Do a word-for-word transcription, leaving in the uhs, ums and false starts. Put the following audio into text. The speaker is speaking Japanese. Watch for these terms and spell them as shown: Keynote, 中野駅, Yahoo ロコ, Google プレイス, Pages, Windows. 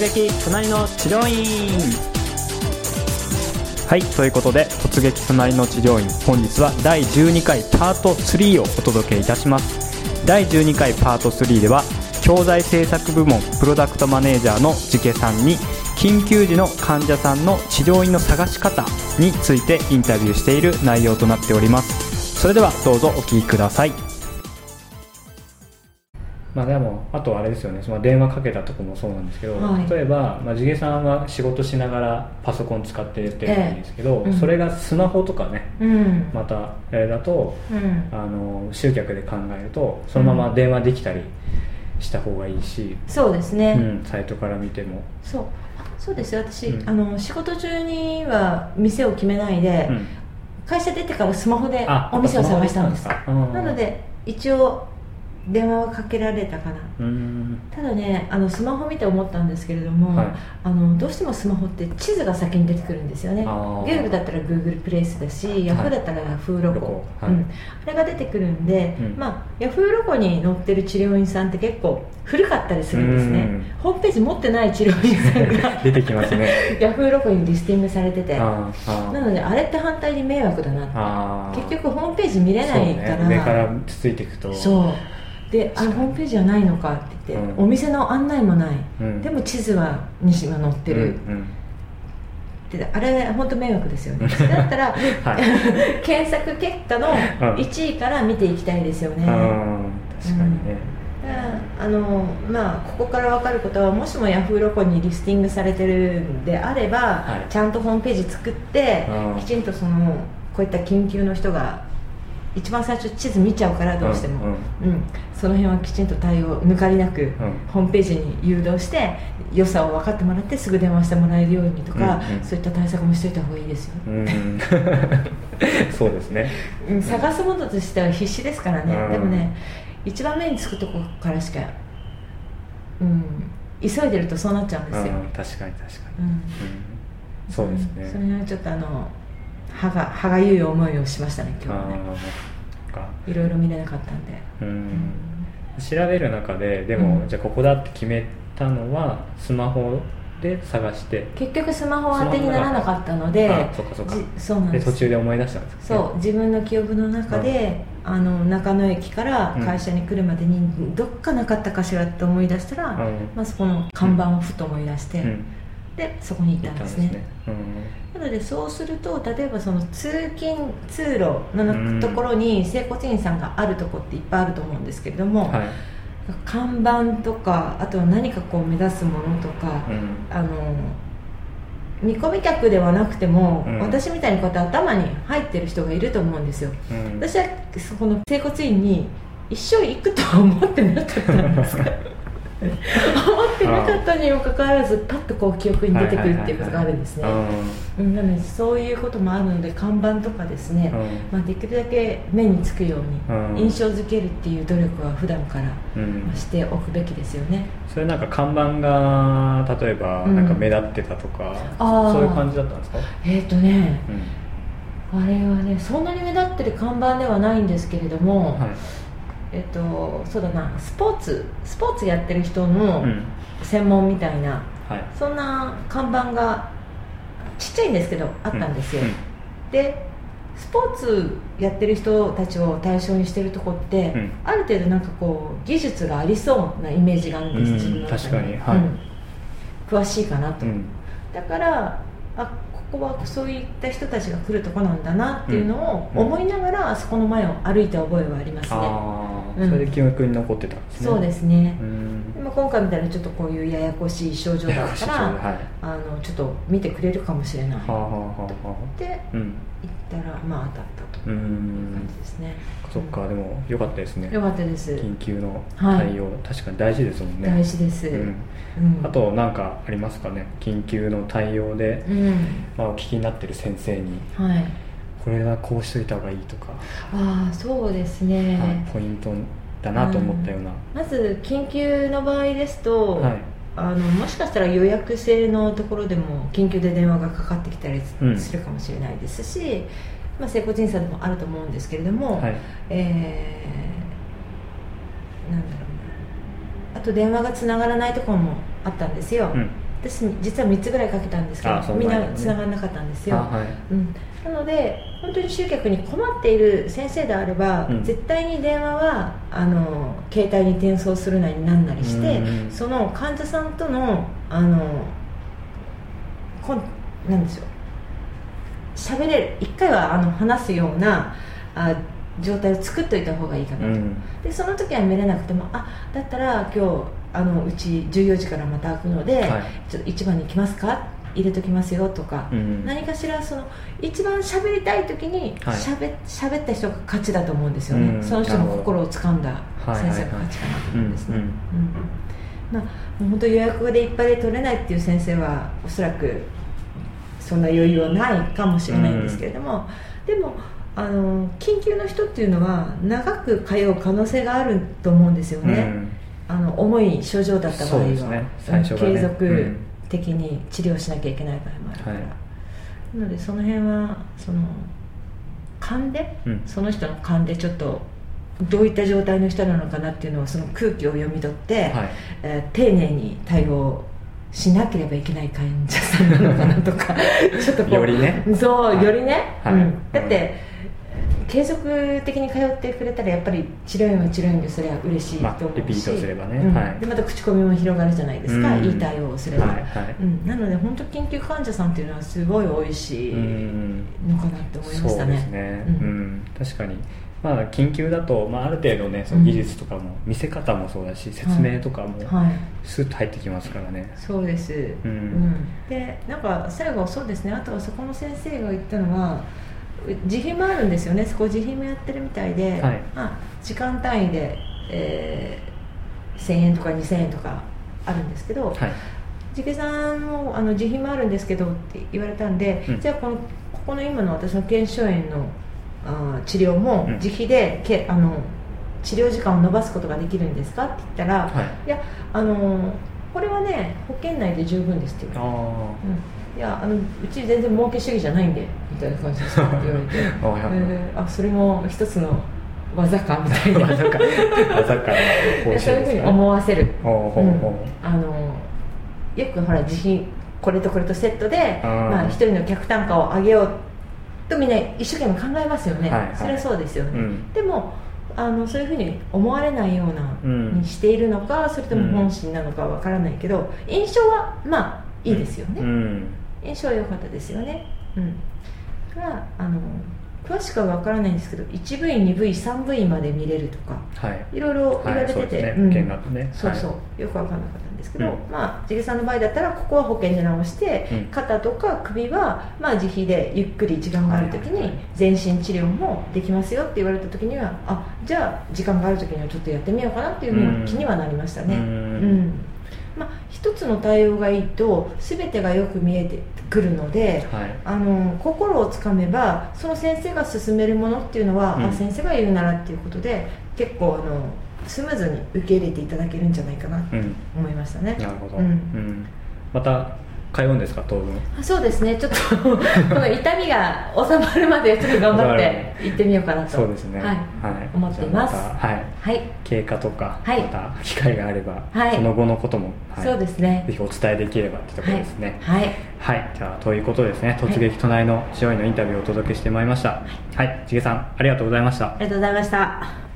突撃隣の治療院。はい、ということで突撃隣の治療院、本日はだいじゅうにかいパートスリーをお届けいたします。だいじゅうにかいパートスリーでは教材制作部門プロダクトマネージャーのジケさんに緊急時の患者さんの治療院の探し方についてインタビューしている内容となっております。それではどうぞお聞きください。まあ、でもあとはあれですよね、その電話かけたとこもそうなんですけど、はい、例えば、まあ、地毛さんは仕事しながらパソコン使ってやってるんですけど、えーうん、それがスマホとかね、うん、またあれだと、うん、あの集客で考えるとそのまま電話できたりした方がいいし、うん、そうですね、うん、サイトから見てもそうそうですよ。私、うん、あの仕事中には店を決めないで、うん、会社出てからスマホでお店を探したんです。なので一応電話はかけられたかな。うん、ただね、あのスマホ見て思ったんですけれども、はい、あのどうしてもスマホって地図が先に出てくるんですよね。 Google だったら Google プレイスだし、はい、Yahoo だったら Yahoo ロコ、はいうん、あれが出てくるんで、うんまあ、Yahoo ロコに載ってる治療院さんって結構古かったりするんですね。うんホームページ持ってない治療院さんが出てきますね。Yahoo ロコにリスティングされてて、ああなのであれって反対に迷惑だなって、結局ホームページ見れないから、ね、上からつついていくとそうで、あのホームページはないのかって言って、うん、お店の案内もない、うん、でも地図は西が載ってる、うんうん、であれ本当迷惑ですよね。だったら、はい、検索結果のいちいから見ていきたいですよね、うんうん、確かにね、うん、あのまあここから分かることは、もしもヤフーロコにリスティングされてるんであれば、はい、ちゃんとホームページ作って、うん、きちんとそのこういった緊急の人が一番最初地図見ちゃうからどうしても、うんうんうん、その辺はきちんと対応抜かりなく、うん、ホームページに誘導して良さを分かってもらってすぐ電話してもらえるようにとか、うんうん、そういった対策もしておいた方がいいですよ、うん、そうですね、うん、探すものとしては必死ですからね、うん、でもね一番目につくとこからしか、うん、急いでるとそうなっちゃうんですよ、うん、確かに確かに、うんうん、そうですね、うん、それにはちょっとあの歯が、歯がゆい思いをしましたね今日はね。いろいろ見れなかったんで、うん、調べる中ででも、うん、じゃあここだって決めたのはスマホで探して、結局スマホは当てにならなかったので、ああそうかそうか、そうなんです。で途中で思い出したんです、ね、そう自分の記憶の中で、うん、あの中野駅から会社に来るまでに、うん、どっかなかったかしらって思い出したら、うん、まずこの看板をふと思い出して、うんうん、でそこに行ったんですね。なのでそうすると、例えばその通勤通路のところに整骨院さんがあるとこっていっぱいあると思うんですけれども、はい、看板とかあとは何かこう目指すものとか、うん、あの見込み客ではなくても、うん、私みたいにこうやって頭に入ってる人がいると思うんですよ、うん、私はそこの整骨院に一生行くとは思ってなかったんですから思ってなかったにもかかわらずパッとこう記憶に出てくるっていうことがあるんですね。なのでそういうこともあるので、看板とかですね、うんまあ、できるだけ目につくように、うん、印象づけるっていう努力は普段からしておくべきですよね、うん、それなんか看板が例えばなんか目立ってたとか、うん、そういう感じだったんですか？えーとね、うん、あれはねそんなに目立ってる看板ではないんですけれども、はい、えっと、そうだな、スポーツスポーツやってる人の専門みたいな、うんはい、そんな看板がちっちゃいんですけどあったんですよ、うんうん、でスポーツやってる人たちを対象にしてるとこって、うん、ある程度なんかこう技術がありそうなイメージがあるんです、うん、自分の中に確かに、はいうん、詳しいかなと、うん、だからあここはそういった人たちが来るとこなんだなっていうのを思いながら、あそこの前を歩いた覚えはありますね、うんうん、あそれで記憶に残ってたんですね。そうですね、うん、でも今回みたいにちょっとこういうややこしい症状だったら、はい、あのちょっと見てくれるかもしれないと思って行ったら、まあ当たったという感じですね、うん、そっか、でも良かったですね。良かったです。緊急の対応、はい、確かに大事ですもんね。大事です、うんうん、あと何かありますかね、緊急の対応で、うんまあ、お聞きになってる先生に、はい、これはこうしといた方がいいとか、ああそうですね、はい、ポイントだなと思ったような、まず緊急の場合ですと、はい、あのもしかしたら予約制のところでも緊急で電話がかかってきたりするかもしれないですし、うんまあ、整骨院さんでもあると思うんですけれども、はい、えー、なんだろうな、あと電話がつながらないところもあったんですよ、うん私実はみっつぐらいかけたんですけど、ね、みんな繋がらなかったんですよ、はいうん、なので本当に集客に困っている先生であれば、うん、絶対に電話はあの携帯に転送するなりなんなりして、うん、その患者さんとのあのこんなんでしょう喋れるいっかいはあの話すようなあ状態を作っといた方がいいかなと、うん、でその時は見れなくてもあだったら今日あのうちじゅうよじからまた開くので、はい、ちょっと一番に来ますか入れときますよとか、うん、何かしらその一番喋りたい時に喋、はい、った人が勝ちだと思うんですよね、うん、その人の心を掴んだ先生が勝ちかなと思うんですね、はいはいはいうんうん、まあ、もう本当予約でいっぱいで取れないっていう先生はおそらくそんな余裕はないかもしれないんですけれども、うん、でもあの緊急の人っていうのは長く通う可能性があると思うんですよね、うんあの重い症状だった場合は、ねね、継続的に治療しなきゃいけない場合もあるから、うんはい、なのでその辺はその勘で、うん、その人の勘でちょっとどういった状態の人なのかなっていうのをその空気を読み取って、はいえー、丁寧に対応しなければいけない患者さんなのかなとかちょっとこうよりねそう、はい、よりね、はいうん、だって、うん継続的に通ってくれたらやっぱり治療院は治療院でそれは嬉しいと思うし、まあ、リピートすればね、うんはい、でまた口コミも広がるじゃないですか、うん、いい対応をすれば、はいはいうん、なので本当緊急患者さんっていうのはすごい多いし、うん、のかなって思いましたね。そうですね、うんうん、確かに、まあ、緊急だと、まあ、ある程度ねその技術とかも、うん、見せ方もそうだし説明とかもスッと入ってきますからね、はいはい、そうです、うんうん、でなんか最後そうですねあとはそこの先生が言ったのは自費もあるんですよね。そこ自費もやってるみたいで、はいまあ、時間単位で、えー、せんえんとかにせんえんとかあるんですけど、はい、地毛さんもあの自費もあるんですけどって言われたんで、うん、じゃあこのここの今の私の腱鞘炎のあ治療も自費で、うん、けあの治療時間を延ばすことができるんですかって言ったら、はい、いやあのこれはね保険内で十分ですって言われて。あいやあのうち全然儲け主義じゃないんでみたいな感じですって言われてえー、あそれも一つの技かみたいな技か技かそういうふうに思わせるほうほうほう、うん、あのよくほら自費これとこれとセットで、まあ、一人の客単価を上げようとみんな一生懸命考えますよね、はいはい、それはそうですよね、うん、でもあのそういうふうに思われないようなにしているのか、うん、それとも本心なのかわからないけど、うん、印象はまあいいですよね、うんうん印象良かったですよね、うん、からあの詳しくは分からないんですけどいち部位に部位さん部位まで見れるとか、はい、いろいろ言われてて、はいはいうん、そうですね、見学ねそうそう、はい、よく分からなかったんですけど、うん、まあ地毛さんの場合だったらここは保険で直して、うん、肩とか首は、まあ、自費でゆっくり時間があるときに全身治療もできますよって言われたときにはあじゃあ時間があるときにはちょっとやってみようかなっていう気にはなりましたね。うん、うんまあ、一つの対応がいいと全てがよく見えてくるので、はい、あの心をつかめばその先生が勧めるものっていうのは、うん、あ先生が言うならっていうことで結構あのスムーズに受け入れていただけるんじゃないかなと思いましたね、うん、なるほど、うんうん、また通うんですか当分あそうですねちょっとこの痛みが収まるまでちょっと頑張って行ってみようかなとそうですね、はいはい、思っています、はいはい、経過とか、はい、また機会があれば、はい、その後のことも、はい、そうですねぜひお伝えできればってところですねはい、はいはい、じゃあということですね突撃隣の治療院のインタビューをお届けしてまいりましたはい、はい、地毛さんありがとうございましたありがとうございました。